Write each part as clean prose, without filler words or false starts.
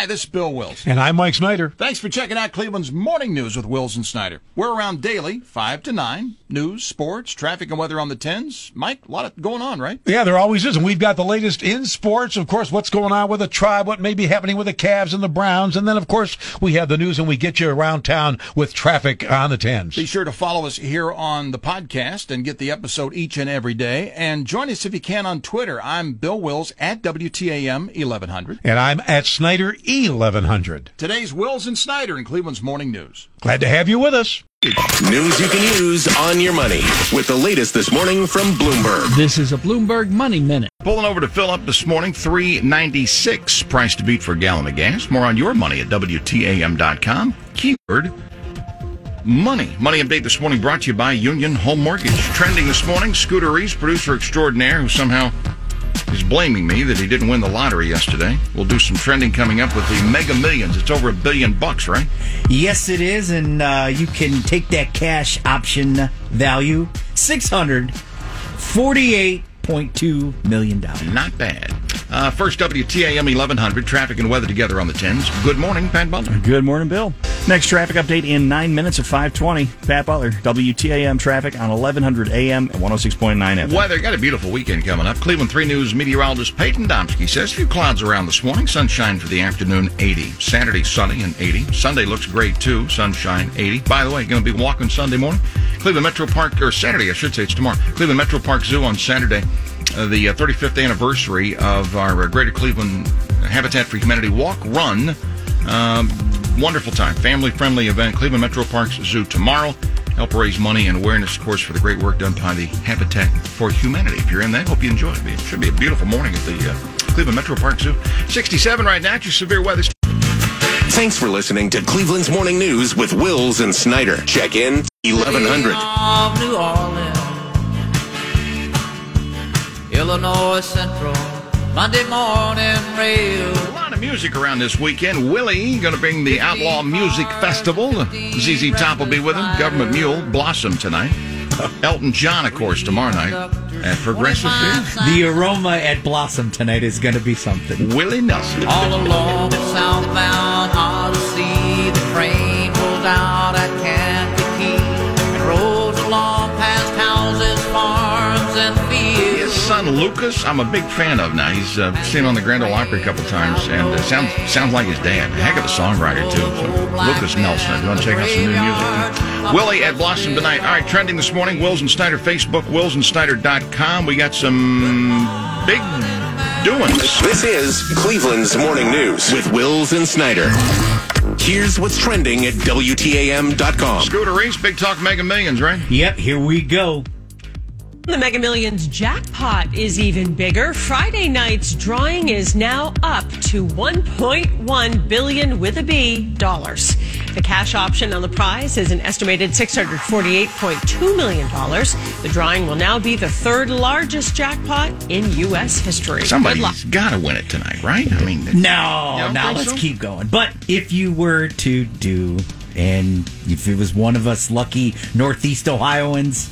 Hi, this is Bill Wills. And I'm Mike Snyder. Thanks for checking out Cleveland's Morning News with Wills and Snyder. We're around daily, 5 to 9, news, sports, traffic, and weather on the 10s. Mike, a lot going on, right? Yeah, there always is. And we've got the latest in sports. Of course, what's going on with the Tribe, what may be happening with the Cavs and the Browns. And then, of course, we have the news and we get you around town with traffic on the 10s. Be sure to follow us here on the podcast and get the episode each and every day. And join us if you can on Twitter. I'm Bill Wills at WTAM 1100. And I'm at Snyder 1100. Today's Wills and Snyder in Cleveland's Morning News. Glad to have you with us. News you can use on your money with the latest this morning from Bloomberg. This is a Bloomberg Money Minute. Pulling over to fill up this morning, $3.96 price to beat for a gallon of gas. More on your money at WTAM.com. Keyword money. Money update this morning brought to you by Union Home Mortgage. Trending this morning, Scooter Reese, producer extraordinaire, who somehow is blaming me that he didn't win the lottery yesterday. We'll do some trending coming up with the Mega Millions. It's over $1 billion, right? Yes, it is, and you can take that cash option value, $648.2 million. Not bad. First, WTAM 1100, traffic and weather together on the 10s. Good morning, Pat Butler. Good morning, Bill. Next traffic update in 9 minutes at 5:20. Pat Butler, WTAM traffic on 1100 AM and 106.9 FM. Weather, got a beautiful weekend coming up. Cleveland 3 News meteorologist Peyton Domsky says a few clouds around this morning. Sunshine for the afternoon, 80. Saturday, sunny and 80. Sunday looks great, too. Sunshine, 80. By the way, going to be walking Sunday morning. Cleveland Metro Park, or Saturday, I should say it's tomorrow. Cleveland Metro Park Zoo on Saturday. The 35th anniversary of our Greater Cleveland Habitat for Humanity walk, run. Wonderful time. Family-friendly event. Cleveland Metro Parks Zoo tomorrow. Help raise money and awareness, of course, for the great work done by the Habitat for Humanity. If you're in that, hope you enjoy it. It should be a beautiful morning at the Cleveland Metro Park Zoo. 67 right now. Your severe weather. Thanks for listening to Cleveland's Morning News with Wills and Snyder. Check in 1100. Illinois Central, Monday morning rail. A lot of music around this weekend. Willie going to bring the Outlaw Music Festival. ZZ Top will be with him. Government Mule, Blossom tonight. Elton John, of course, tomorrow night at Progressive Field. The aroma at Blossom tonight is going to be something. Willie Nelson. All along the southbound Odyssey, the train pulled out at Kankakee and rolled along past houses, farms, and fields. Son Lucas, I'm a big fan of now. He's seen on the Grand Ole Opry a couple times, and sounds like his dad. Heck of a songwriter, too. So Lucas Nelson, if you want to check out some new music. Willie at Blossom tonight. All right, trending this morning, Wills and Snyder Facebook, willsandstyder.com. We got some big doings. This is Cleveland's Morning News with Wills and Snyder. Here's what's trending at WTAM.com. Scooter Reese, Big Talk Mega Millions, right? Yep, here we go. The Mega Millions jackpot is even bigger. Friday night's drawing is now up to $1.1 billion with a B dollars. The cash option on the prize is an estimated $648.2 million. The drawing will now be the third largest jackpot in U.S. history. Somebody's got to win it tonight, right? I mean, no, let's keep going. But if you were to do, and if it was one of us lucky Northeast Ohioans,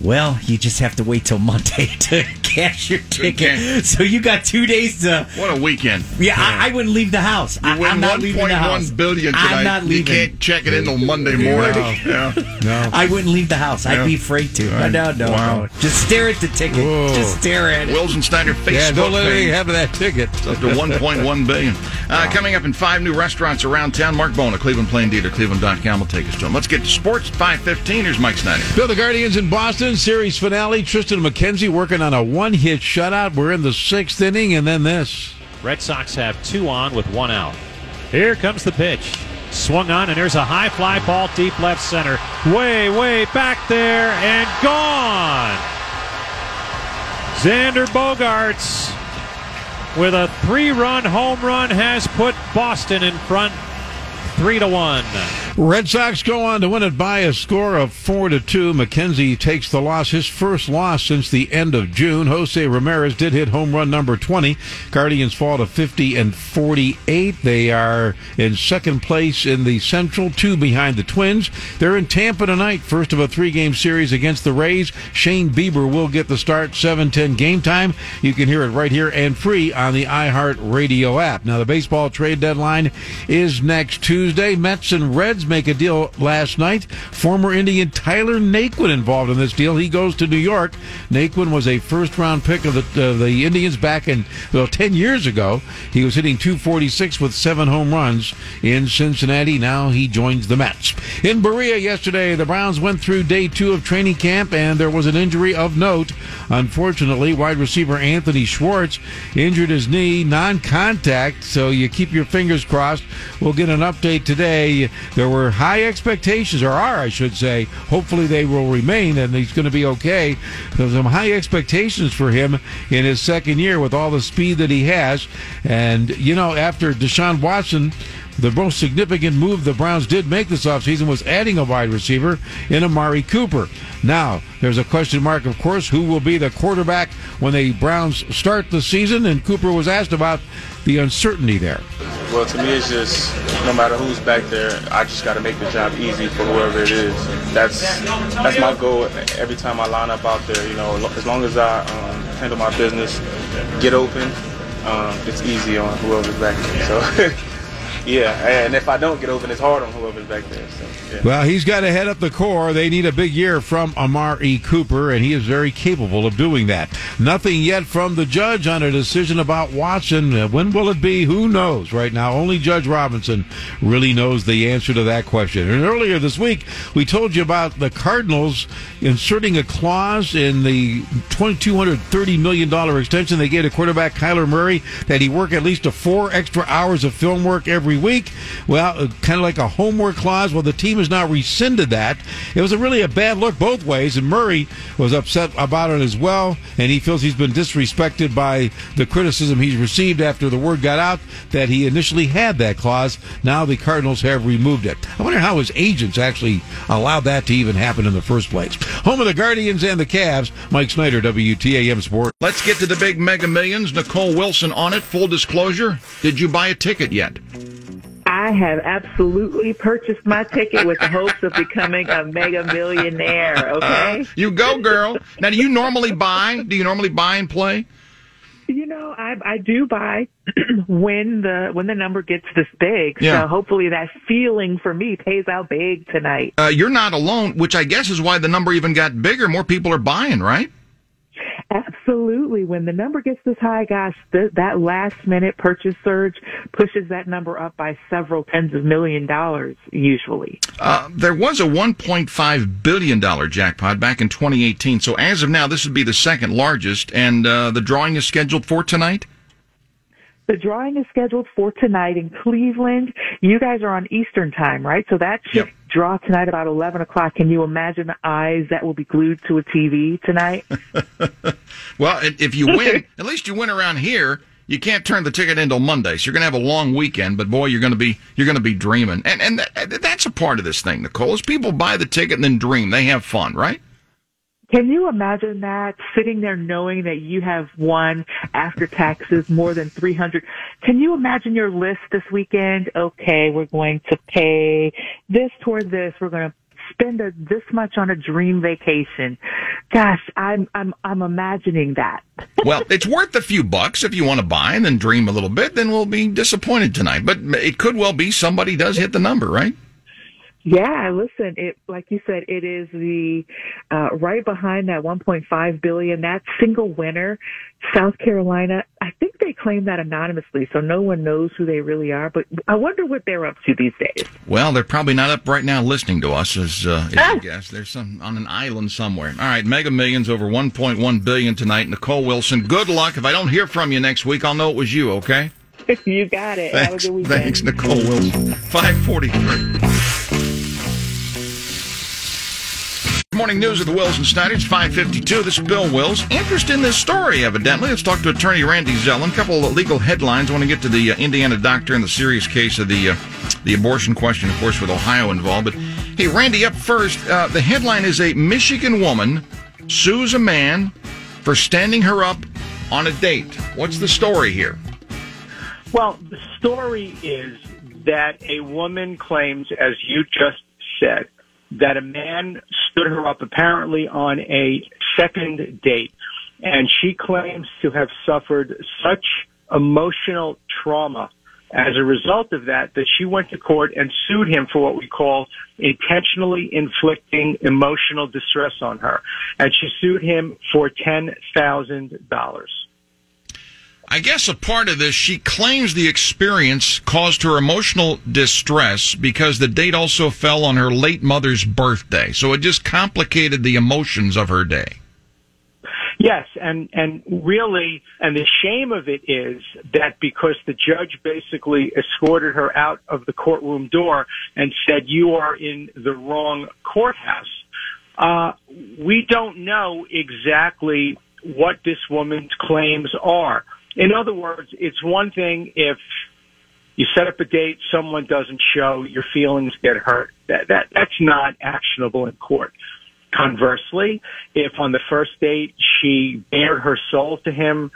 well, you just have to wait till Monday to cash your ticket. So you got 2 days to... What a weekend. Yeah, I wouldn't leave the house. I'm not leaving the house. $1.1 billion tonight. I'm not leaving. You can't check it in till Monday morning. No. Yeah. No. I wouldn't leave the house. Yeah. I'd be afraid to. Right. No. Wow. Just stare at the ticket. Whoa. Just stare at it. Wills and Snyder Facebook. Yeah, don't let anything happen to that ticket. It's up to $1.1 billion. Wow. Coming up in 5 new restaurants around town. Mark Bone, a Cleveland Plain Dealer, Cleveland.com will take us to him. Let's get to sports. 5:15. Here's Mike Snyder. Bill, the Guardians in Boston. Series finale. Tristan McKenzie working on a one-hit shutout. We're in the 6th inning, and then this. Red Sox have 2 on with 1 out. Here comes the pitch. Swung on, and there's a high fly ball deep left center. Way, way back there, and gone. Xander Bogaerts with a 3-run home run has put Boston in front 3-1. Red Sox go on to win it by a score of 4-2. McKenzie takes the loss, his first loss since the end of June. Jose Ramirez did hit home run number 20. Guardians fall to 50-48. They are in second place in the Central, 2 behind the Twins. They're in Tampa tonight, first of a 3-game series against the Rays. Shane Bieber will get the start, 7:10 game time. You can hear it right here and free on the iHeartRadio app. Now, the baseball trade deadline is next Tuesday. Mets and Reds make a deal last night. Former Indian Tyler Naquin involved in this deal. He goes to New York. Naquin was a first-round pick of the Indians back in 10 years ago. He was hitting .246 with 7 home runs in Cincinnati. Now he joins the Mets. In Berea yesterday, the Browns went through day 2 of training camp, and there was an injury of note. Unfortunately, wide receiver Anthony Schwartz injured his knee, non-contact, so you keep your fingers crossed. We'll get an update today. There were high expectations, or are, I should say. Hopefully they will remain, and he's going to be okay. There's some high expectations for him in his second year with all the speed that he has. And, you know, after Deshaun Watson, the most significant move the Browns did make this offseason was adding a wide receiver in Amari Cooper. Now, there's a question mark, of course, who will be the quarterback when the Browns start the season, and Cooper was asked about the uncertainty there. Well, to me, it's just no matter who's back there, I just got to make the job easy for whoever it is. That's my goal every time I line up out there. You know, as long as I handle my business, get open, it's easy on whoever's back there. So. Yeah, and if I don't get open, it's hard on whoever's back there. So, yeah. Well, he's got to head up the core. They need a big year from Amari Cooper, and he is very capable of doing that. Nothing yet from the judge on a decision about Watson. When will it be? Who knows right now? Only Judge Robinson really knows the answer to that question. And earlier this week, we told you about the Cardinals inserting a clause in the $230 million extension they gave to quarterback Kyler Murray that he work at least 4 extra hours of film work every week. Well, kind of like a homework clause. Well, the team has now rescinded that. It was a bad look both ways, and Murray was upset about it as well, and he feels he's been disrespected by the criticism he's received after the word got out that he initially had that clause. Now the Cardinals have removed it. I wonder how his agents actually allowed that to even happen in the first place. Home of the Guardians and the Cavs, Mike Snyder, WTAM Sports. Let's get to the big Mega Millions. Nicole Wilson on it. Full disclosure, did you buy a ticket yet? I have absolutely purchased my ticket with the hopes of becoming a mega millionaire, okay? You go, girl. Now, do you normally buy and play? You know, I do buy when the number gets this big. Yeah. So hopefully that feeling for me pays out big tonight. You're not alone, which I guess is why the number even got bigger. More people are buying, right? Absolutely. When the number gets this high, gosh, that last-minute purchase surge pushes that number up by several tens of $1 million, usually. There was a $1.5 billion jackpot back in 2018, so as of now, this would be the second largest, and the drawing is scheduled for tonight? The drawing is scheduled for tonight in Cleveland. You guys are on Eastern time, right? So that should draw tonight about 11 o'clock. Can you imagine the eyes that will be glued to a TV tonight? Well, if you win, at least you win around here. You can't turn the ticket in till Monday, so you're going to have a long weekend. But boy, you're going to be dreaming, and that's a part of this thing, Nicole. Is people buy the ticket and then dream. They have fun, right? Can you imagine that, sitting there knowing that you have won after taxes more than 300? Can you imagine your list this weekend? Okay, we're going to pay this toward this. We're going to spend this much on a dream vacation. Gosh, I'm imagining that. Well, it's worth a few bucks if you want to buy and then dream a little bit. Then we'll be disappointed tonight. But it could well be somebody does hit the number, right? Yeah, listen, like you said, it is the right behind that $1.5 billion, that single winner, South Carolina. I think they claim that anonymously, so no one knows who they really are. But I wonder what they're up to these days. Well, they're probably not up right now listening to us, as I guess. They're on an island somewhere. All right, Mega Millions over $1.1 billion tonight. Nicole Wilson, good luck. If I don't hear from you next week, I'll know it was you, okay? You got it. Thanks. Have a good weekend. Thanks, Nicole Wilson. 5:43. Morning news of the Wills and Snyders, 5:52. This is Bill Wills. Interest in this story, evidently. Let's talk to attorney Randy Zellin. A couple of legal headlines. I want to get to the Indiana doctor and the serious case of the the abortion question, of course, with Ohio involved. But, hey, Randy, up first, the headline is a Michigan woman sues a man for standing her up on a date. What's the story here? Well, the story is that a woman claims, as you just said, that a man stood her up apparently on a second date, and she claims to have suffered such emotional trauma as a result of that that she went to court and sued him for what we call intentionally inflicting emotional distress on her, and she sued him for $10,000. I guess a part of this, she claims the experience caused her emotional distress because the date also fell on her late mother's birthday. So it just complicated the emotions of her day. Yes, and really, and the shame of it is that because the judge basically escorted her out of the courtroom door and said, you are in the wrong courthouse, we don't know exactly what this woman's claims are. In other words, it's one thing if you set up a date, someone doesn't show, your feelings get hurt. That's not actionable in court. Conversely, if on the first date she bared her soul to him,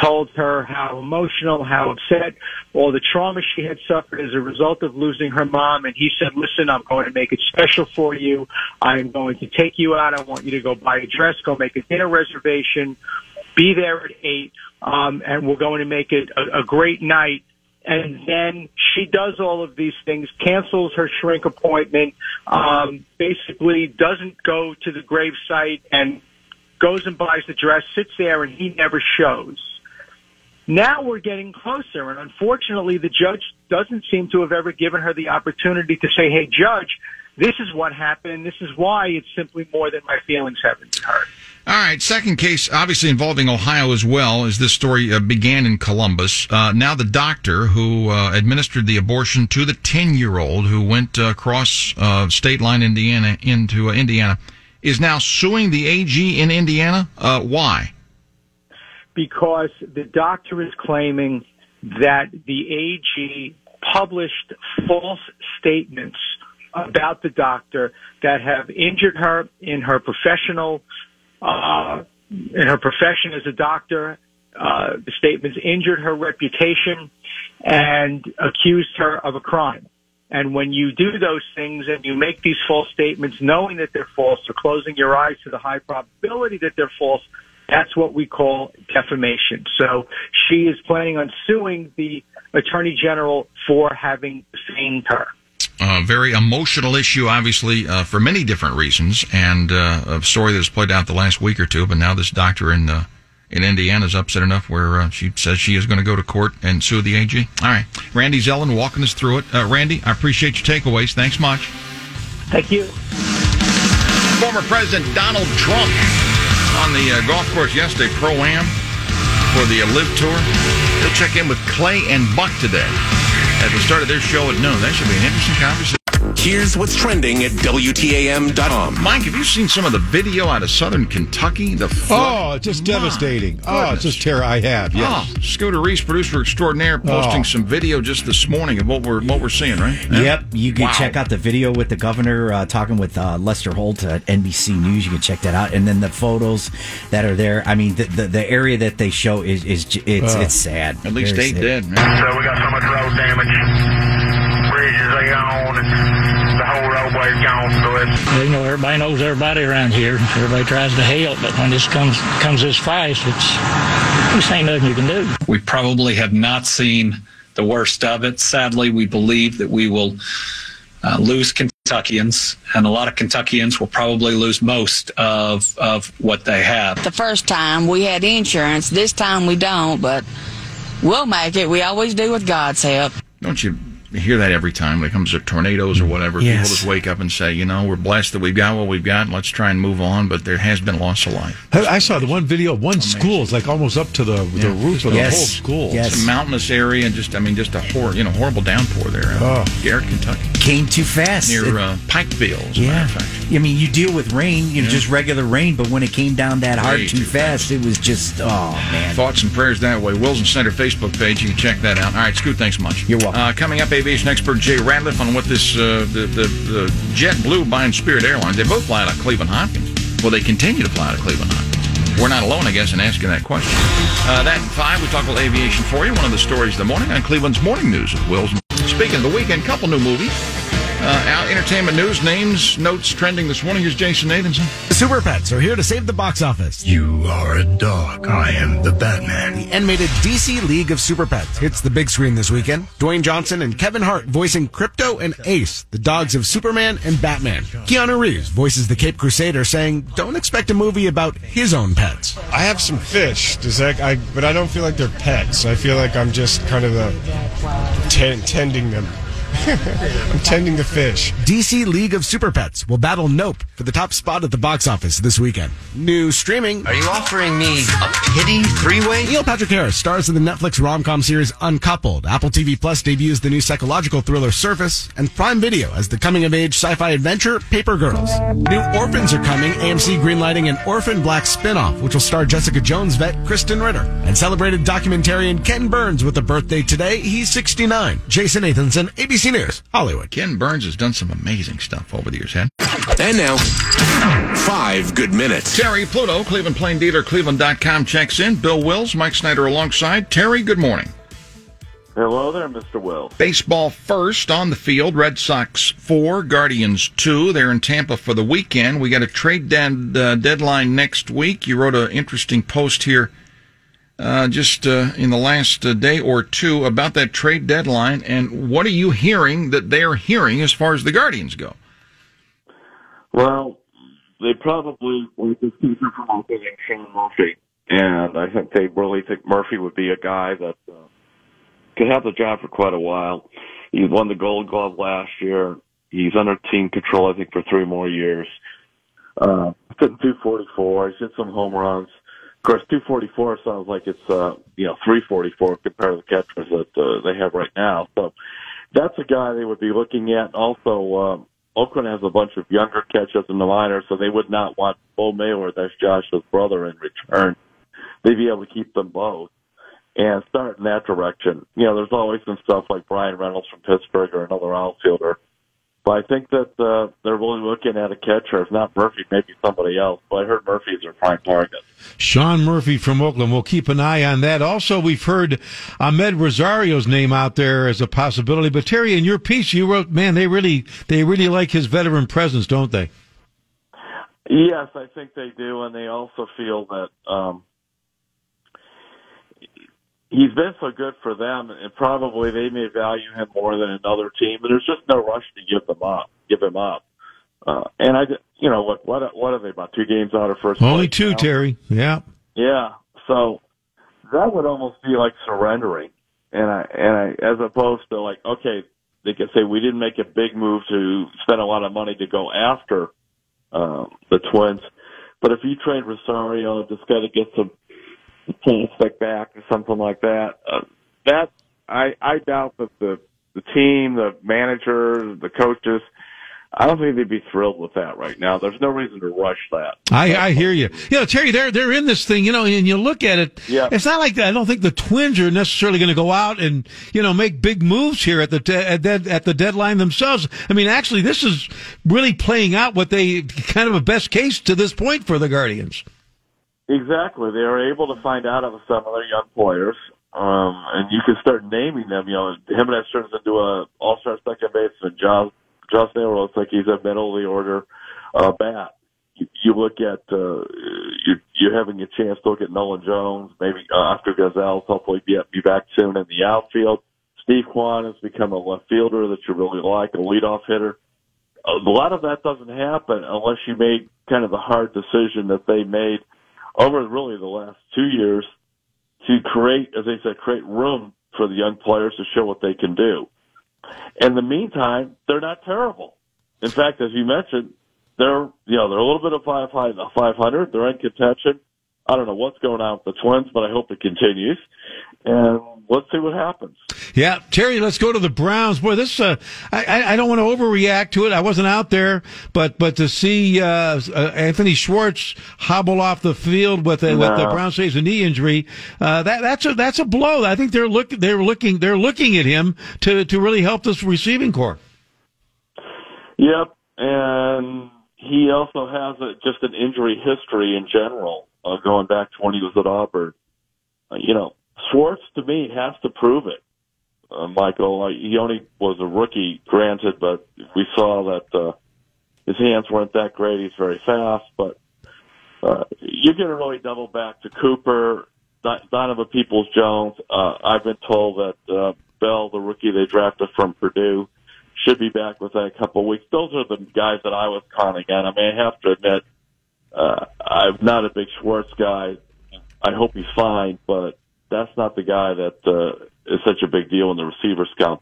told her how emotional, how upset, all the trauma she had suffered as a result of losing her mom, and he said, listen, I'm going to make it special for you. I'm going to take you out. I want you to go buy a dress, go make a dinner reservation, be there at 8, and we're going to make it a great night. And then she does all of these things, cancels her shrink appointment, basically doesn't go to the gravesite and goes and buys the dress, sits there, and he never shows. Now we're getting closer, and unfortunately the judge doesn't seem to have ever given her the opportunity to say, hey, judge, this is what happened. This is why it's simply more than my feelings haven't been hurt. All right, second case, obviously involving Ohio as well, as this story began in Columbus. Now the doctor who administered the abortion to the 10-year-old who went across state line Indiana into Indiana is now suing the AG in Indiana. Why? Because the doctor is claiming that the AG published false statements about the doctor that have injured her in her professional, in her profession as a doctor. The statements injured her reputation and accused her of a crime. And when you do those things and you make these false statements knowing that they're false or closing your eyes to the high probability that they're false, that's what we call defamation. So she is planning on suing the Attorney General for having defamed her. Very emotional issue, obviously, for many different reasons, and a story that's played out the last week or two. But now this doctor in Indiana is upset enough where she says she is going to go to court and sue the AG. All right. Randy Zellin walking us through it. Randy, I appreciate your takeaways. Thanks much. Thank you. Former President Donald Trump on the golf course yesterday, Pro-Am, for the Live Tour. He'll check in with Clay and Buck today at the start of their show at noon. That should be an interesting conversation. Here's what's trending at WTAM.com. Mike, have you seen some of the video out of Southern Kentucky? The it's just devastating. Goodness. Oh, it's just terror. I have, yes. Oh, Scooter Reese, producer extraordinaire, posting some video just this morning of what we're seeing, right? Yeah. Yep. You can check out the video with the governor talking with Lester Holt at NBC News. You can check that out. And then the photos that are there. I mean, the area that they show is sad. At least very 8 sad. Dead, man. So we got so much road damage. Bridges are gone. The whole roadway's gone, so you know, everybody knows everybody around here. Everybody tries to help, but when this comes this fast, it ain't nothing you can do. We probably have not seen the worst of it. Sadly, we believe that we will lose Kentuckians, and a lot of Kentuckians will probably lose most of what they have. The first time we had insurance, this time we don't, but we'll make it. We always do with God's help. Don't you hear that every time when it comes to tornadoes or whatever? Yes. People just wake up and say, you know, we're blessed that we've got what we've got. Let's try and move on. But there has been loss of life. I saw the one video of one school is like almost up to the roof of the whole school. Yes. It's a mountainous area, and just a horrible downpour there. Garrett, Kentucky. Came too fast. Near Pikeville, as a matter of fact. I mean, you deal with rain, just regular rain, but when it came down that hard too fast, it was just, man. Thoughts and prayers that way. Wilson Center Facebook page. You can check that out. All right, Scoot, thanks much. You're welcome. Coming up, aviation expert Jay Ratliff on what this the JetBlue buying Spirit Airlines. They both fly out of Cleveland Hopkins. Well, they continue to fly out of Cleveland Hopkins. We're not alone, I guess, in asking that question. That and five, we talk about aviation for you. One of the stories of the morning on Cleveland's Morning News with Wills. Speaking of the weekend, couple new movies. Out entertainment news, names, notes trending this morning. Here's Jason Nathanson. The Super Pets are here to save the box office. You are a dog. I am the Batman. The animated DC League of Super Pets hits the big screen this weekend. Dwayne Johnson and Kevin Hart voicing Krypto and Ace, the dogs of Superman and Batman. Keanu Reeves voices the Cape Crusader, saying, "Don't expect a movie about his own pets." I have some fish, but I don't feel like they're pets. I feel like I'm just kind of tending them. I'm tending the fish. DC League of Super Pets will battle Nope for the top spot at the box office this weekend. New streaming. Are you offering me a pity three-way? Neil Patrick Harris stars in the Netflix rom-com series Uncoupled. Apple TV Plus debuts the new psychological thriller Surface, and Prime Video as the coming-of-age sci-fi adventure Paper Girls. New Orphans are coming. AMC greenlighting an Orphan Black spinoff, which will star Jessica Jones vet Kristen Ritter. And celebrated documentarian Ken Burns with a birthday today. He's 69. Jason Nathanson, ABC News, Hollywood. Ken Burns has done some amazing stuff over the years, Hen. And now, 5 good minutes. Terry Pluto, Cleveland Plain Dealer, Cleveland.com checks in. Bill Wills, Mike Snyder alongside. Terry, good morning. Hello there, Mr. Wills. Baseball first on the field. Red Sox 4, Guardians 2. They're in Tampa for the weekend. We got a trade deadline next week. You wrote an interesting post here just in the last day or two about that trade deadline, and what are you hearing that they're hearing as far as the Guardians go? Well, they probably want to keep him from opening Shane Murphy, and I think they really think Murphy would be a guy that could have the job for quite a while. He won the Gold Glove last year. He's under team control, I think, for 3 more years. Hitting 244. He's hit some home runs. Of course, 244 sounds like it's 344 compared to the catchers that they have right now. So that's a guy they would be looking at. Also, Oakland has a bunch of younger catchers in the minors, so they would not want Bo Mailer, that's Joshua's brother, in return. They'd be able to keep them both and start in that direction. You know, there's always some stuff like Brian Reynolds from Pittsburgh or another outfielder. But I think that they're really looking at a catcher. If not Murphy, maybe somebody else. But I heard Murphy's their prime target. Sean Murphy from Oakland. We'll keep an eye on that. Also, we've heard Ahmed Rosario's name out there as a possibility. But, Terry, in your piece, you wrote, man, they really like his veteran presence, don't they? Yes, I think they do. And they also feel that he's been so good for them, and probably they may value him more than another team. But there's just no rush to give him up. What are they, about 2 games out of first? Only 2, now? Terry. Yeah. Yeah. So that would almost be like surrendering, and I, as opposed to like, okay, they could say we didn't make a big move to spend a lot of money to go after the Twins, but if you trade Rosario, just got to get some prospect back or something like that. I doubt that the team, the manager, the coaches, I don't think they'd be thrilled with that right now. There's no reason to rush that. I hear you. You know, Terry, they're in this thing, and you look at it. Yeah. It's not like that. I don't think the Twins are necessarily going to go out and, make big moves here at the deadline themselves. I mean, actually, this is really playing out what they kind of a best case to this point for the Guardians. Exactly. They are able to find out of some of their young players, and you can start naming them. You know, Jimenez turns into an all-star second baseman. Josh Naylor looks like he's a middle-of-the-order bat. You look at you're having a chance to look at Nolan Jones, maybe Oscar Gonzalez, hopefully be back soon in the outfield. Steve Kwan has become a left fielder that you really like, a leadoff hitter. A lot of that doesn't happen unless you made kind of the hard decision that they made over really the last 2 years to create, as they said, room for the young players to show what they can do. In the meantime, they're not terrible. In fact, as you mentioned, they're a little bit of 500. They're in contention. I don't know what's going on with the Twins, but I hope it continues. And let's see what happens. Yeah, Terry, let's go to the Browns. Boy, this I don't want to overreact to it. I wasn't out there, but to see Anthony Schwartz hobble off the field with the Browns face a knee injury, that's a blow. I think they're looking at him to really help this receiving corps. Yep, and he also has just an injury history in general, going back to when he was at Auburn. Schwartz, to me, has to prove it. Michael, he only was a rookie, granted, but we saw that his hands weren't that great. He's very fast, but you're going to really double back to Cooper, Donovan Peoples-Jones. I've been told that Bell, the rookie they drafted from Purdue, should be back within a couple of weeks. Those are the guys that I was conning on. I mean, I have to admit, I'm not a big Schwartz guy. I hope he's fine, but that's not the guy that is such a big deal in the receiver scout.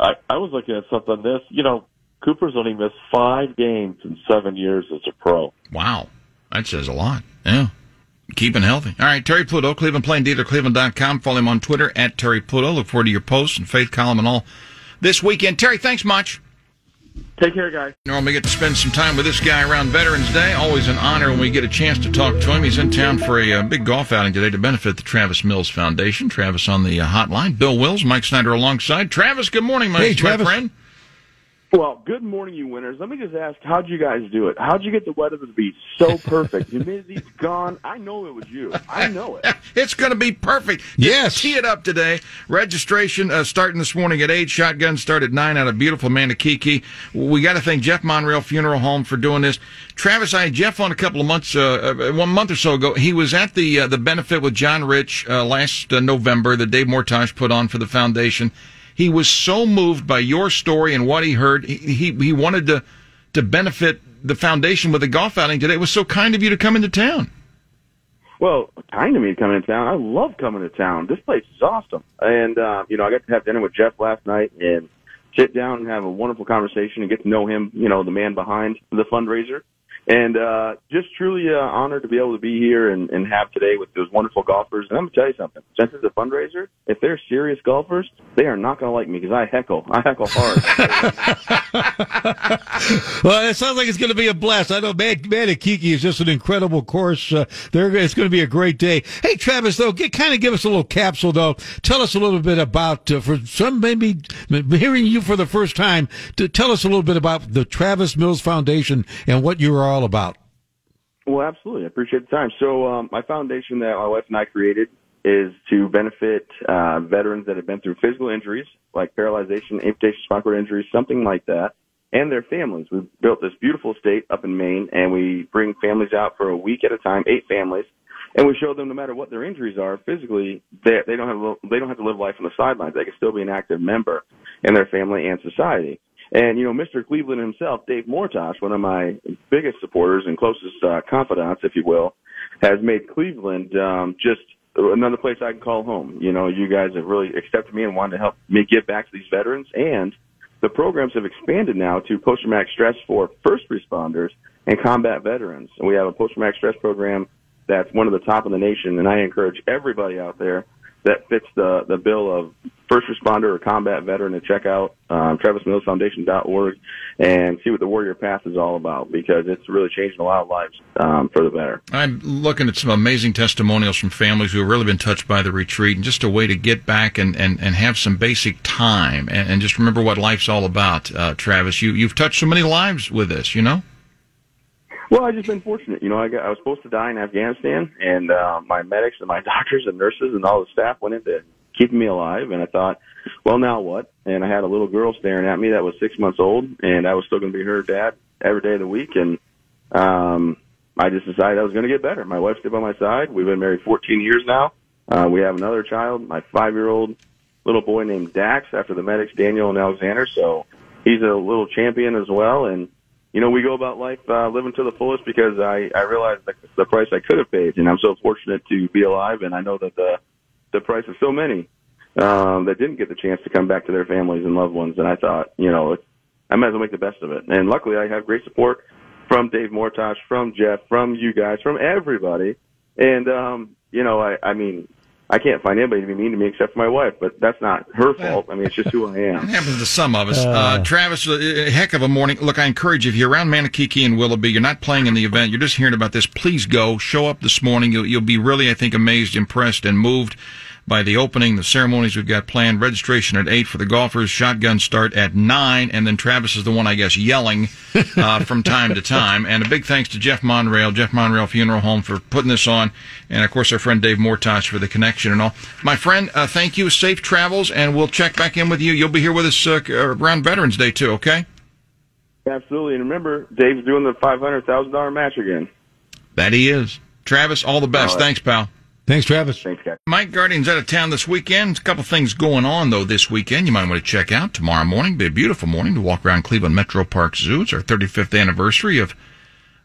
I was looking at something this. Cooper's only missed 5 games in 7 years as a pro. Wow. That says a lot. Yeah. Keeping healthy. All right, Terry Pluto, Cleveland Plain Dealer, Cleveland.com. Follow him on Twitter, @TerryPluto. Look forward to your posts and faith column and all this weekend. Terry, thanks much. Take care, guys. Normally get to spend some time with this guy around Veterans Day. Always an honor when we get a chance to talk to him. He's in town for a big golf outing today to benefit the Travis Mills Foundation. Travis on the hotline. Bill Wills, Mike Snyder alongside. Travis, good morning, my friend. Well, good morning, you winners. Let me just ask, how'd you guys do it? How'd you get the weather to be so perfect? Humidity's gone. I know it was you. I know it. It's going to be perfect. Yes. Tee it up today. Registration starting this morning at 8. Shotgun start at 9 out of beautiful Manakiki. We got to thank Jeff Monreal Funeral Home for doing this. Travis, I had Jeff on a couple of months, 1 month or so ago. He was at the benefit with John Rich last November that Dave Mortage put on for the foundation. He was so moved by your story and what he heard. He wanted to benefit the foundation with a golf outing today. It was so kind of you to come into town. Well, kind of me to come into town. I love coming to town. This place is awesome. And, I got to have dinner with Jeff last night and sit down and have a wonderful conversation and get to know him, the man behind the fundraiser. And just truly honored to be able to be here and have today with those wonderful golfers. And I'm going to tell you something. Since it's a fundraiser, if they're serious golfers, they are not going to like me because I heckle. I heckle hard. Well, it sounds like it's going to be a blast. I know Manakiki is just an incredible course. It's going to be a great day. Hey, Travis, though, give us a little capsule, though. Tell us a little bit about, for some maybe hearing you for the first time, tell us a little bit about the Travis Mills Foundation and what you are all about. Well, absolutely. I appreciate the time. So my foundation that my wife and I created is to benefit veterans that have been through physical injuries like paralyzation, amputation, spinal cord injuries, something like that, and their families. We've built this beautiful estate up in Maine, and we bring families out for a week at a time, 8 families, and we show them no matter what their injuries are physically, they don't have to live life on the sidelines. They can still be an active member in their family and society. And, Mr. Cleveland himself, Dave Mortage, one of my biggest supporters and closest confidants, if you will, has made Cleveland just another place I can call home. You guys have really accepted me and wanted to help me give back to these veterans. And the programs have expanded now to post-traumatic stress for first responders and combat veterans. And we have a post-traumatic stress program that's one of the top in the nation, and I encourage everybody out there that fits the bill of first responder or combat veteran to check out TravisMillsFoundation.org and see what the Warrior Path is all about, because it's really changing a lot of lives for the better. I'm looking at some amazing testimonials from families who have really been touched by the retreat, and just a way to get back and have some basic time and just remember what life's all about. Travis, you've touched so many lives with this, Well, I've just been fortunate. I was supposed to die in Afghanistan, and my medics and my doctors and nurses and all the staff went into keeping me alive. And I thought, well, now what? And I had a little girl staring at me that was 6 months old, and I was still going to be her dad every day of the week. And I just decided I was going to get better. My wife stayed by my side. We've been married 14 years now. We have another child, my 5-year-old little boy named Dax, after the medics Daniel and Alexander. So he's a little champion as well. And we go about life living to the fullest, because I realized the price I could have paid, and I'm so fortunate to be alive, and I know that the price of so many that didn't get the chance to come back to their families and loved ones, and I thought, I might as well make the best of it. And luckily I have great support from Dave Mortage, from Jeff, from you guys, from everybody And, you know, I mean, I can't find anybody to be mean to me except for my wife, but that's not her fault. I mean, it's just who I am. It happens to some of us. Travis, a heck of a morning. Look, I encourage you, if you're around Manakiki and Willoughby, you're not playing in the event, you're just hearing about this, please go. Show up this morning. You'll be really, I think, amazed, impressed, and moved by the opening, the ceremonies we've got planned. Registration at 8 for the golfers, shotgun start at 9, and then Travis is the one, I guess, yelling from time to time. And a big thanks to Jeff Monrail Funeral Home for putting this on, and, of course, our friend Dave Mortosh for the connection and all. My friend, thank you. Safe travels, and we'll check back in with you. You'll be here with us around Veterans Day, too, okay? Absolutely. And remember, Dave's doing the $500,000 match again. That he is. Travis, all the best. All right. Thanks, pal. Thanks, Travis. Thanks, guys. Mike, Guardians out of town this weekend. A couple things going on, though, this weekend you might want to check out. Tomorrow morning will be a beautiful morning to walk around Cleveland Metro Parks Zoo. It's our 35th anniversary of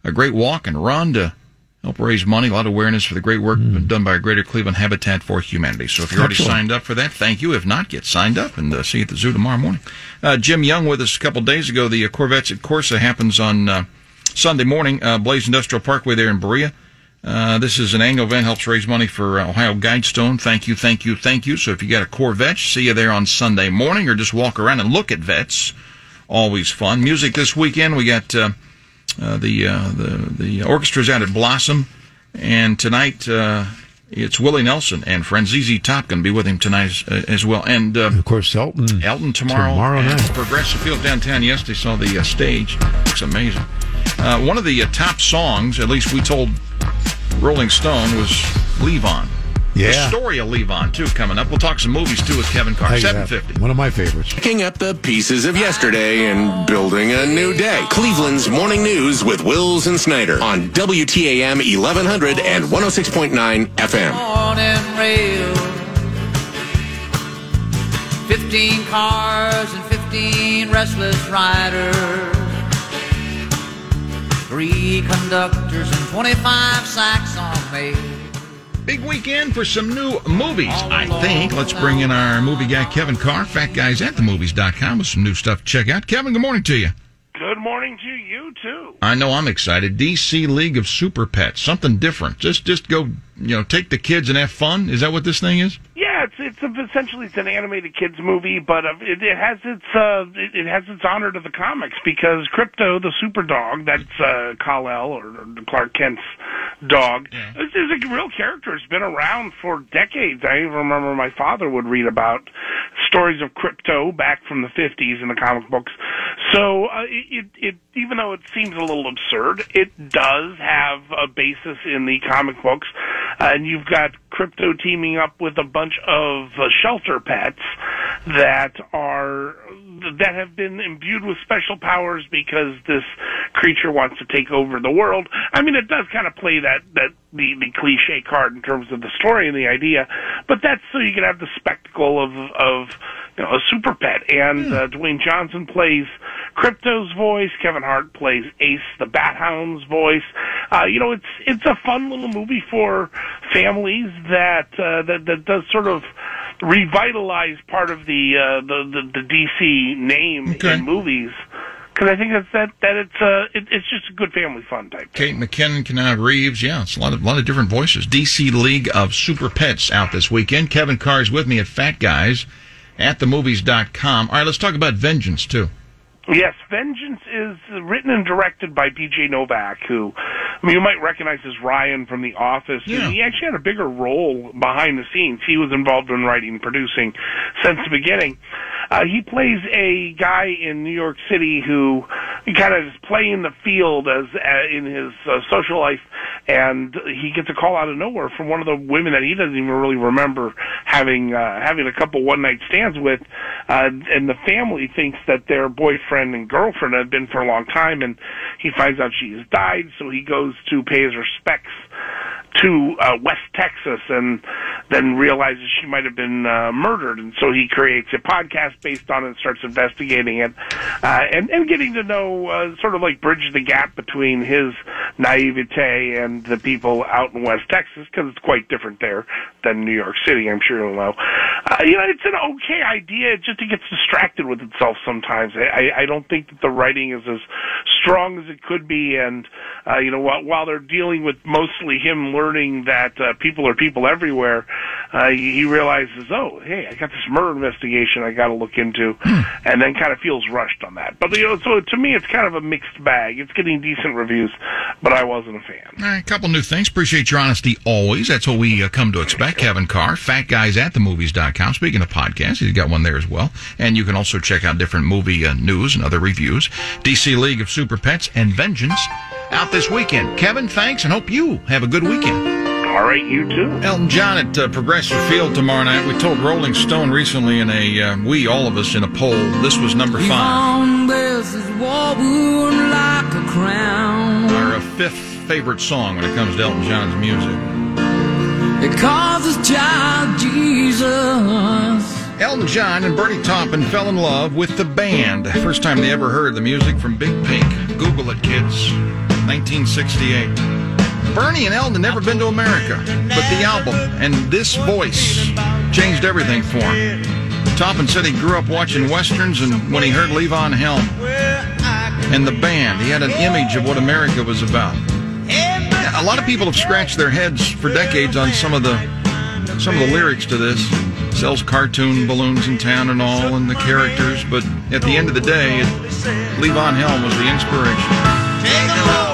a great walk and run to help raise money, a lot of awareness for the great work done by Greater Cleveland Habitat for Humanity. So if you're already signed up for that, thank you. If not, get signed up and see you at the zoo tomorrow morning. Jim Young with us a couple days ago. The Corvettes at Corsa happens on Sunday morning, Blaze Industrial Parkway there in Berea. This is an annual event, helps raise money for Ohio Guidestone. Thank you, thank you, thank you. So if you got a Corvette, see you there on Sunday morning, or just walk around and look at vets. Always fun. Music this weekend, we got the orchestra's out at Blossom, and tonight it's Willie Nelson and friend ZZ Top going to be with him tonight as well. And, of course, Elton tomorrow night. Progressive Field downtown yesterday, saw the stage. It's amazing. One of the top songs, at least we told Rolling Stone, was Leave On. Yeah. The story of Leave On, too, coming up. We'll talk some movies, too, with Kevin Carr. 7:50. One of my favorites. Picking up the pieces of yesterday and building a new day. Cleveland's Morning News with Wills and Snyder on WTAM 1100 and 106.9 FM. Morning rail. 15 cars and 15 restless riders. 3 conductors and 25 sacks on me. Big weekend for some new movies, I think. Let's bring in our movie guy, Kevin Carr, FatGuysAtTheMovies.com, with some new stuff to check out. Kevin, good morning to you. Good morning to you, too. I know I'm excited. DC League of Super Pets, something different. Just go, you know, take the kids and have fun. Is that what this thing is? Yeah, it's essentially an animated kids movie, but it has its honor to the comics, because Krypto, the super dog, that's Kal-El or Clark Kent's dog, is a real character. It's been around for decades. I even remember my father would read about stories of Krypto back from the 50s in the comic books. So it even though it seems a little absurd, it does have a basis in the comic books. And you've got Krypto teaming up with a bunch of shelter pets that have been imbued with special powers because this creature wants to take over the world. I mean, it does kind of play the cliche card in terms of the story and the idea, but that's so you can have the spectacle of you know, a super pet. And Dwayne Johnson plays Krypto's voice. Kevin Hart plays Ace the Bat Hound's voice. You know, it's a fun little movie for families that does sort of revitalize part of the DC name in movies. Because I think it's just a good family fun type thing. Kate McKinnon, Keanu Reeves, it's a lot of different voices. DC League of Super Pets out this weekend. Kevin Carr's with me at Fat Guys at themovies.com. All right, let's talk about Vengeance, too. Yes, Vengeance is written and directed by B.J. Novak, who you might recognize as Ryan from The Office. Yeah. He actually had a bigger role behind the scenes. He was involved in writing and producing since the beginning. He plays a guy in New York City who kind of is playing the field in his social life, and he gets a call out of nowhere from one of the women that he doesn't even really remember having a couple one-night stands with, and the family thinks that their boyfriend and girlfriend have been for a long time, and he finds out she has died, so he goes to pay his respects to West Texas, and then realizes she might have been murdered, and so he creates a podcast based on it and starts investigating it, and getting to know, sort of like bridge the gap between his naivete and the people out in West Texas, because it's quite different there than New York City, I'm sure you'll know. You know, it's an okay idea, it just gets distracted with itself sometimes. I don't think that the writing is as strong as it could be. And, you know, while they're dealing with mostly him learning that people are people everywhere, he realizes, oh, hey, I got this murder investigation I got to look into, and then kind of feels rushed on that. But, you know, so to me, it's kind of a mixed bag. It's getting decent reviews, but I wasn't a fan. All right, a couple new things. Appreciate your honesty always. That's what we come to expect. Kevin Carr, FatGuysAtTheMovies.com. Speaking of podcasts, he's got one there as well. And you can also check out different movie news and other reviews. DC League of Super Pets and Vengeance out this weekend. Kevin, thanks, and hope you have a good weekend. All right, you too. Elton John at Progressive Field tomorrow night. We told Rolling Stone recently in a, all of us in a poll, this was number 5. Our fifth favorite song when it comes to Elton John's music. It causes child Jesus. Elton John and Bernie Taupin fell in love with the band. First time they ever heard the music from Big Pink. Google it, kids. 1968. Bernie and Elton had never been to America, but the album and this voice changed everything for him. Taupin said he grew up watching Westerns, and when he heard Levon Helm and the band, he had an image of what America was about. A lot of people have scratched their heads for decades on some of the lyrics to this. Sells cartoon balloons in town and all, and the characters, but at the end of the day, Levon Helm was the inspiration.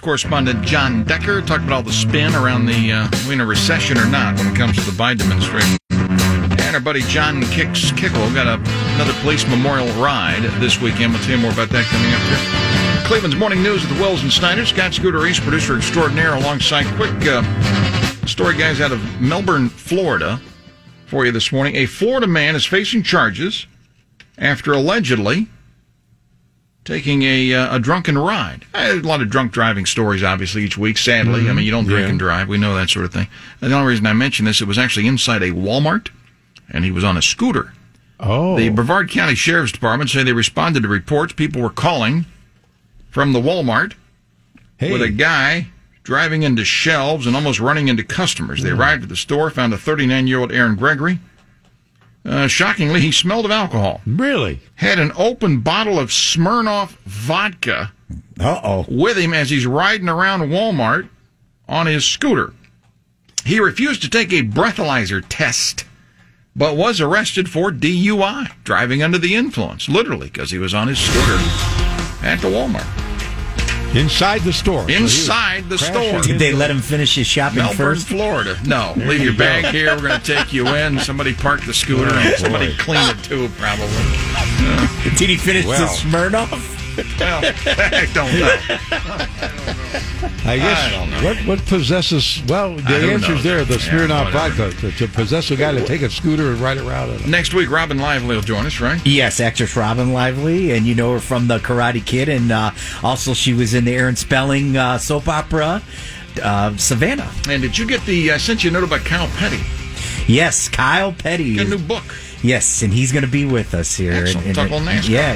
Correspondent John Decker talked about all the spin around the in a recession or not when it comes to the Biden administration. And our buddy John Kickle got another police memorial ride this weekend. We'll tell you more about that coming up here. Cleveland's Morning News with Wills and Snyder. Scott Scooter East, producer extraordinaire, alongside quick story guys out of Melbourne, Florida for you this morning. A Florida man is facing charges after allegedly taking a drunken ride. A lot of drunk driving stories, obviously, each week, sadly. Mm-hmm. I mean, you don't drink and drive. We know that sort of thing. And the only reason I mention this, it was actually inside a Walmart, and he was on a scooter. Oh. The Brevard County Sheriff's Department say they responded to reports. People were calling from the Walmart with a guy driving into shelves and almost running into customers. They arrived at the store, found a 39-year-old Aaron Gregory. Shockingly, he smelled of alcohol. Really? Had an open bottle of Smirnoff vodka with him as he's riding around Walmart on his scooter. He refused to take a breathalyzer test, but was arrested for DUI, driving under the influence, literally, because he was on his scooter at the Walmart. Inside the store. Inside the store. Did they let him finish his shopping first? Melbourne, Florida. No. Leave your bag here. We're going to take you in. Somebody parked the scooter and somebody cleaned it too, probably. Did he finish the Smirnoff? Well, I don't know. I guess what possesses, well, the answer's there, the Smirnoff vodka, to possess a guy to take a scooter and ride around in it. Next week, Robin Lively will join us, right? Yes, actress Robin Lively, and you know her from The Karate Kid, and also she was in the Aaron Spelling soap opera, Savannah. And did you get I sent you a note about Kyle Petty. Yes, Kyle Petty. Got a new book. Yes, and he's going to be with us here. Excellent. Talk about NASCAR. Yeah,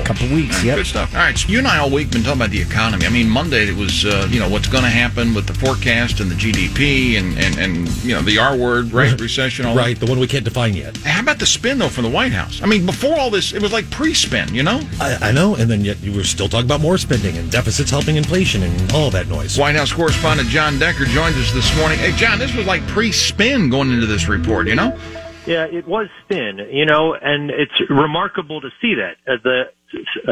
a couple weeks. Right, yep. Good stuff. All right, so you and I all week been talking about the economy. I mean, Monday it was, what's going to happen with the forecast and the GDP and you know, the R word, right? Recession. All right, the one we can't define yet. How about the spin, though, from the White House? I mean, before all this, it was like pre-spin, you know? I know, and then yet you were still talking about more spending and deficits helping inflation and all that noise. White House correspondent John Decker joins us this morning. Hey, John, this was like pre-spin going into this report, you know? Yeah, it was spin, you know, and it's remarkable to see that. The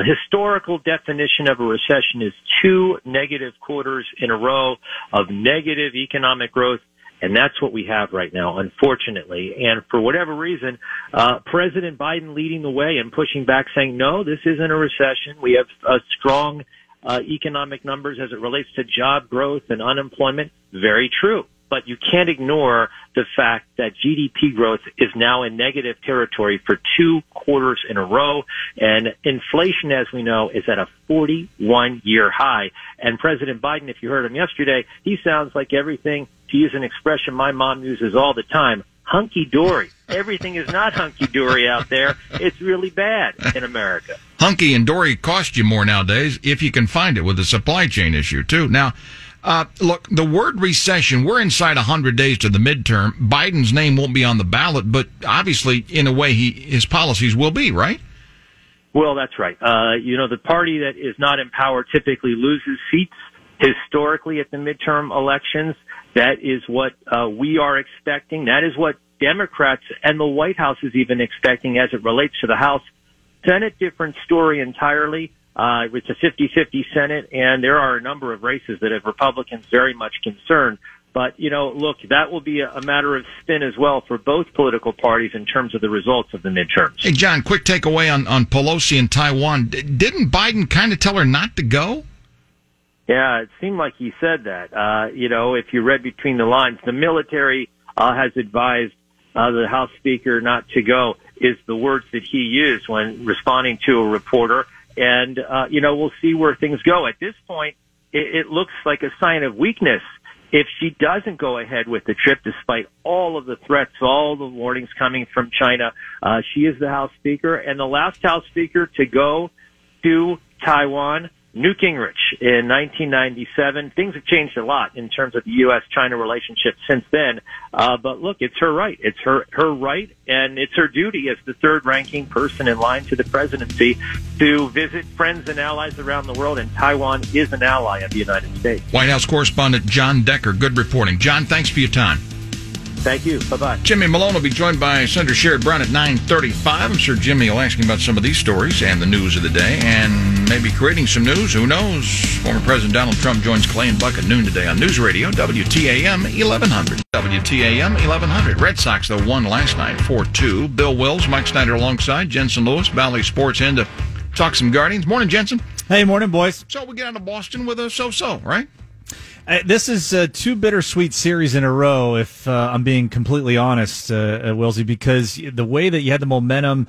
historical definition of a recession is 2 negative quarters in a row of negative economic growth And that's what we have right now, unfortunately. And for whatever reason, President Biden leading the way and pushing back, saying, no, this isn't a recession. We have strong economic numbers as it relates to job growth and unemployment. Very true. But you can't ignore the fact that GDP growth is now in negative territory for 2 quarters in a row. And inflation, as we know, is at a 41-year high. And President Biden, if you heard him yesterday, he sounds like everything, to use an expression my mom uses all the time, hunky-dory. Everything is not hunky-dory out there. It's really bad in America. Hunky and dory cost you more nowadays, if you can find it, with the supply chain issue, too. Now, look, the word recession, we're inside 100 days to the midterm. Biden's name won't be on the ballot, but obviously, in a way, his policies will be, right? Well, that's right. You know, the party that is not in power typically loses seats historically at the midterm elections. That is what we are expecting. That is what Democrats and the White House is even expecting as it relates to the House. Senate, different story entirely. It's a 50-50 Senate, and there are a number of races that have Republicans very much concerned. But, you know, look, that will be a matter of spin as well for both political parties in terms of the results of the midterms. Hey, John, quick takeaway on Pelosi and Taiwan. Didn't Biden kind of tell her not to go? Yeah, it seemed like he said that. You know, if you read between the lines, the military has advised the House Speaker not to go, is the words that he used when responding to a reporter. And, you know, we'll see where things go. At this point, it looks like a sign of weakness if she doesn't go ahead with the trip, despite all of the threats, all the warnings coming from China. She is the House Speaker and the last House Speaker to go to Taiwan, Newt Gingrich, in 1997. Things have changed a lot in terms of the U.S.-China relationship since then. But look, it's her right. It's her right, and it's her duty as the third-ranking person in line to the presidency to visit friends and allies around the world, and Taiwan is an ally of the United States. White House correspondent John Decker, good reporting. John, thanks for your time. Thank you. Bye-bye. Jimmy Malone will be joined by Senator Sherrod Brown at 9:35. I'm sure Jimmy will ask him about some of these stories and the news of the day and maybe creating some news. Who knows? Former President Donald Trump joins Clay and Buck at noon today on News Radio, WTAM 1100. WTAM 1100. Red Sox, though, won last night 4-2. Bill Wills, Mike Snyder alongside Jensen Lewis, Valley Sports in to talk some Guardians. Morning, Jensen. Hey, morning, boys. So we get out of Boston with a so-so, right? This is two bittersweet series in a row, if I'm being completely honest, Wilsey, because the way that you had the momentum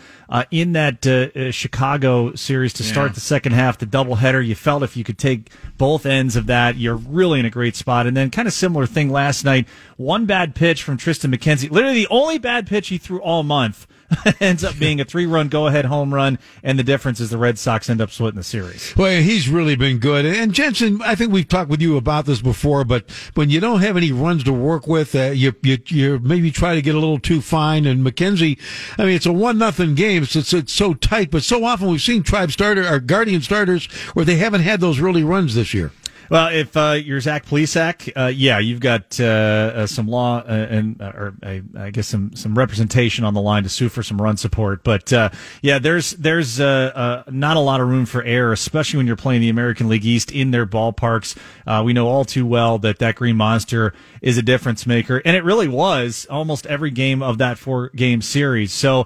in that Chicago series to start the second half, the doubleheader, you felt if you could take both ends of that, you're really in a great spot. And then kind of similar thing last night, one bad pitch from Tristan McKenzie, literally the only bad pitch he threw all month, ends up being a 3-run go-ahead home run, and the difference is the Red Sox end up splitting the series. Well, he's really been good. And Jensen, I think we've talked with you about this before, but when you don't have any runs to work with, you maybe try to get a little too fine. And McKenzie, I mean, it's a 1-0 game, so it's so tight. But so often we've seen Guardian starters where they haven't had those really runs this year. Well, if you're Zach Plesac, you've got some law and I guess some representation on the line to sue for some run support. But there's not a lot of room for error, especially when you're playing the American League East in their ballparks. We know all too well that Green Monster is a difference maker, and it really was almost every game of that 4-game series. So.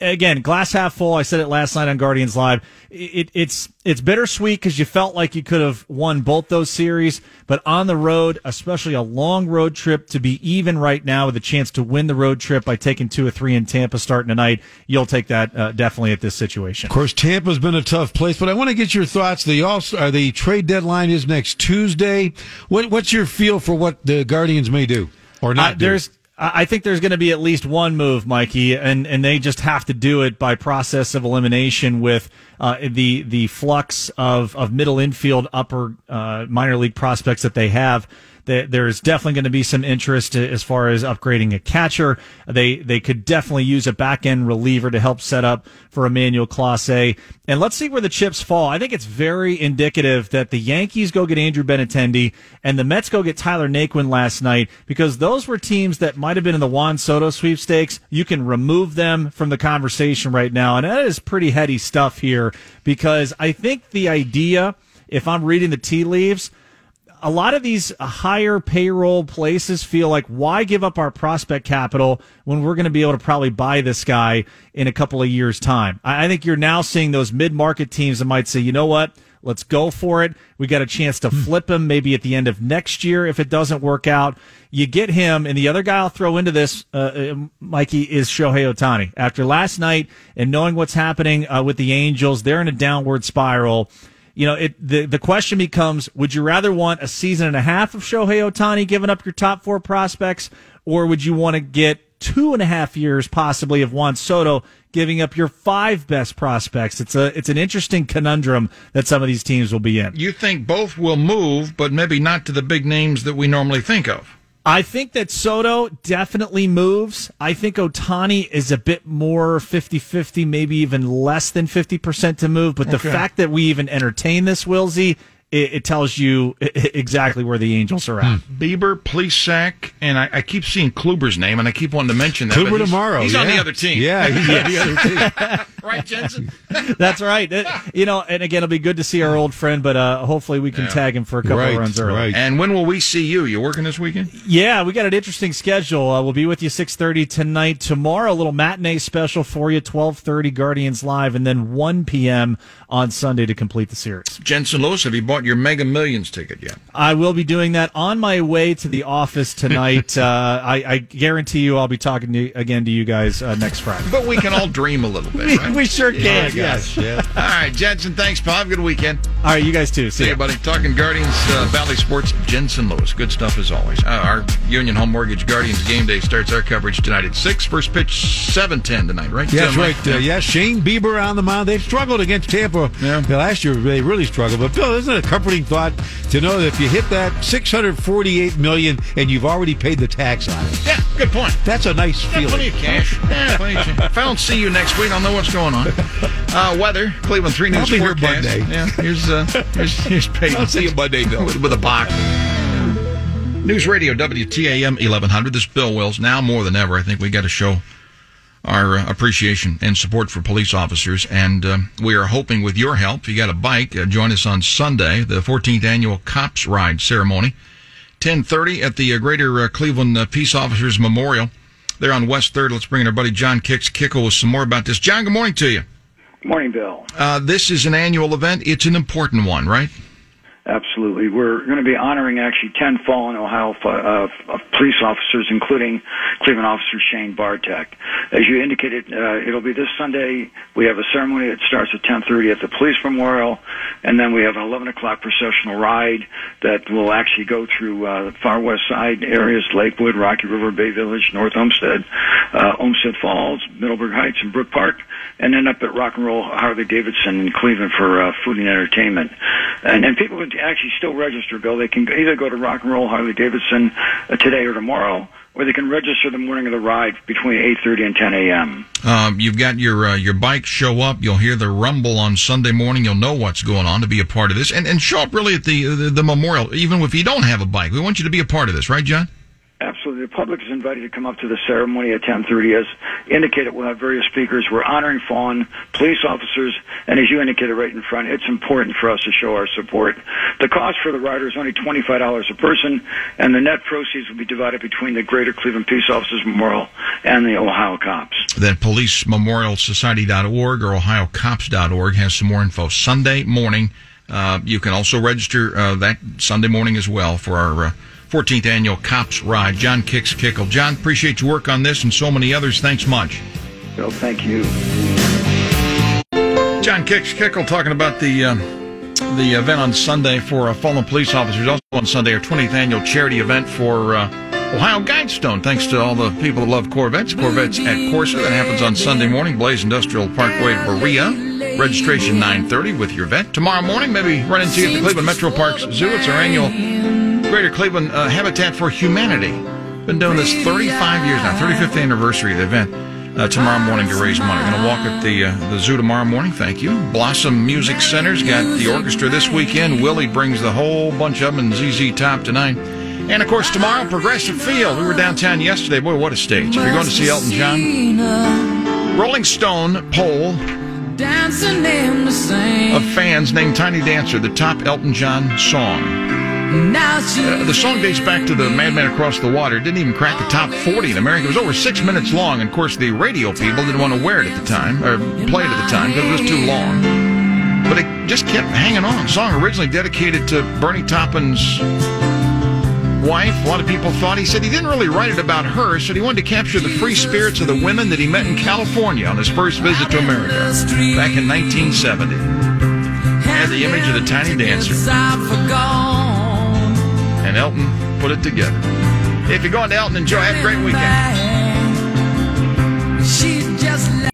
Again, glass half full. I said it last night on Guardians Live. It's bittersweet because you felt like you could have won both those series, but on the road, especially a long road trip, to be even right now with a chance to win the road trip by taking 2 or 3 in Tampa starting tonight, you'll take that definitely at this situation. Of course, Tampa's been a tough place, but I want to get your thoughts. The trade deadline is next Tuesday. What's your feel for what the Guardians may do or not do? I think there's going to be at least one move, Mikey, and they just have to do it by process of elimination with the flux of middle infield, upper minor league prospects that they have. There's definitely going to be some interest as far as upgrading a catcher. They could definitely use a back-end reliever to help set up for Emmanuel Clase. And let's see where the chips fall. I think it's very indicative that the Yankees go get Andrew Benintendi and the Mets go get Tyler Naquin last night, because those were teams that might have been in the Juan Soto sweepstakes. You can remove them from the conversation right now. And that is pretty heady stuff here, because I think the idea, if I'm reading the tea leaves, a lot of these higher payroll places feel like, why give up our prospect capital when we're going to be able to probably buy this guy in a couple of years' time? I think you're now seeing those mid-market teams that might say, you know what? Let's go for it. We got a chance to flip him maybe at the end of next year if it doesn't work out. You get him, and the other guy I'll throw into this, Mikey, is Shohei Ohtani. After last night and knowing what's happening with the Angels, they're in a downward spiral. You know, the question becomes, would you rather want a season and a half of Shohei Ohtani giving up your top four prospects, or would you want to get 2.5 years possibly of Juan Soto giving up your five best prospects? It's an interesting conundrum that some of these teams will be in. You think both will move, but maybe not to the big names that we normally think of. I think that Soto definitely moves. I think Ohtani is a bit more 50-50, maybe even less than 50% to move. But the fact that we even entertain this, Wilsey, it tells you exactly where the Angels are at. Bieber, Plesac, and I keep seeing Kluber's name, and I keep wanting to mention that. Kluber tomorrow. He's on the other team. Yeah, he's on the other team. Right, Jensen? That's right. You know, and again, it'll be good to see our old friend, but hopefully we can tag him for a couple of runs early. Right. And when will we see you? You working this weekend? Yeah, we got an interesting schedule. We'll be with you 6:30 tonight. Tomorrow, a little matinee special for you, 12:30 Guardians Live, and then 1 p.m. on Sunday to complete the series. Jensen Lewis, have you bought your Mega Millions ticket yet? I will be doing that on my way to the office tonight. I guarantee you I'll be talking to you guys next Friday. But we can all dream a little bit, right? We sure can, yes. Yeah. All right, Jensen, thanks, Bob. Have a good weekend. All right, you guys too. See you, buddy. Talking Guardians, Valley Sports, Jensen Lewis. Good stuff as always. Our Union Home Mortgage Guardians game day starts our coverage tonight at 6. First pitch, 7:10 tonight, right? Yeah, that's right. Shane Bieber on the mound. They've struggled against Tampa. Yeah. Last year, they really struggled. But, Bill, isn't it a comforting thought to know that if you hit that $648 million and you've already paid the tax on it? Yeah, good point. That's a nice feeling. Plenty of cash. Yeah, plenty of cash. If I don't see you next week, I'll know what's going on. Weather, Cleveland 3 News forecast. Here Monday. Yeah, here's Peyton. I'll see you Monday, Bill. With a box. News Radio WTAM 1100. This is Bill Wills. Now more than ever, I think we got to show our appreciation and support for police officers, and we are hoping with your help. If you got a bike, join us on Sunday, the 14th annual Cops Ride ceremony, 10:30 at the Greater Cleveland Peace Officers Memorial. They're on West 3rd. Let's bring in our buddy John Kicko with some more about this. John, good morning to you. Good morning, Bill. This is an annual event. It's an important one, right? Absolutely. We're going to be honoring actually 10 fallen Ohio police officers, including Cleveland officer Shane Bartek. As you indicated, it'll be this Sunday. We have a ceremony that starts at 10:30 at the police memorial, and then we have an 11 o'clock processional ride that will actually go through the far west side areas, Lakewood, Rocky River, Bay Village, North Olmsted, Olmsted Falls, Middleburg Heights, and Brook Park, and then up at Rock and Roll Harley-Davidson in Cleveland for food and entertainment. And people would actually still register, Bill. They can either go to Rock and Roll Harley-Davidson today or tomorrow, or they can register the morning of the ride between 8:30 and 10 a.m. You've got your bike. Show up. You'll hear the rumble on Sunday morning. You'll know what's going on to be a part of this. And show up really at the memorial, even if you don't have a bike. We want you to be a part of this, right, John? Absolutely. The public is invited to come up to the ceremony at 10:30. As indicated, we'll have various speakers. We're honoring fallen police officers, and as you indicated right in front, it's important for us to show our support. The cost for the rider is only $25 a person, and the net proceeds will be divided between the Greater Cleveland Peace Officers Memorial and the Ohio Cops. That policememorialsociety.org or ohiocops.org has some more info. Sunday morning, you can also register that Sunday morning as well for our 14th Annual Cops Ride. John Kickle. John, appreciate your work on this and so many others. Thanks much. Bill, thank you. John Kickle talking about the event on Sunday for fallen police officers. Also on Sunday, our 20th Annual Charity Event for Ohio Guidestone. Thanks to all the people who love Corvettes. Corvettes at Corsa. That happens on Sunday morning. Blaze Industrial Parkway, Berea. Registration 9:30 with your vet. Tomorrow morning, maybe run into you at the Cleveland Metro Parks Zoo. It's our annual Greater Cleveland Habitat for Humanity. Been doing this 35 years now, 35th anniversary of the event tomorrow morning to raise money. Going to walk at the zoo tomorrow morning, thank you. Blossom Music Center's got the orchestra this weekend. Willie brings the whole bunch of them, and ZZ Top tonight. And, of course, tomorrow, Progressive Field. We were downtown yesterday. Boy, what a stage. If you're going to see Elton John, Rolling Stone poll of fans named Tiny Dancer the top Elton John song. The song dates back to the Madman Across the Water. It didn't even crack the top 40 in America. It was over 6 minutes long. And, of course, the radio people didn't want to wear it at the time, or play it at the time, because it was too long. But it just kept hanging on. The song originally dedicated to Bernie Taupin's wife. A lot of people thought, he said he didn't really write it about her, so he wanted to capture the free spirits of the women that he met in California on his first visit to America back in 1970. He had the image of the tiny dancer. And Elton put it together. If you're going to Elton, enjoy. Have a great weekend.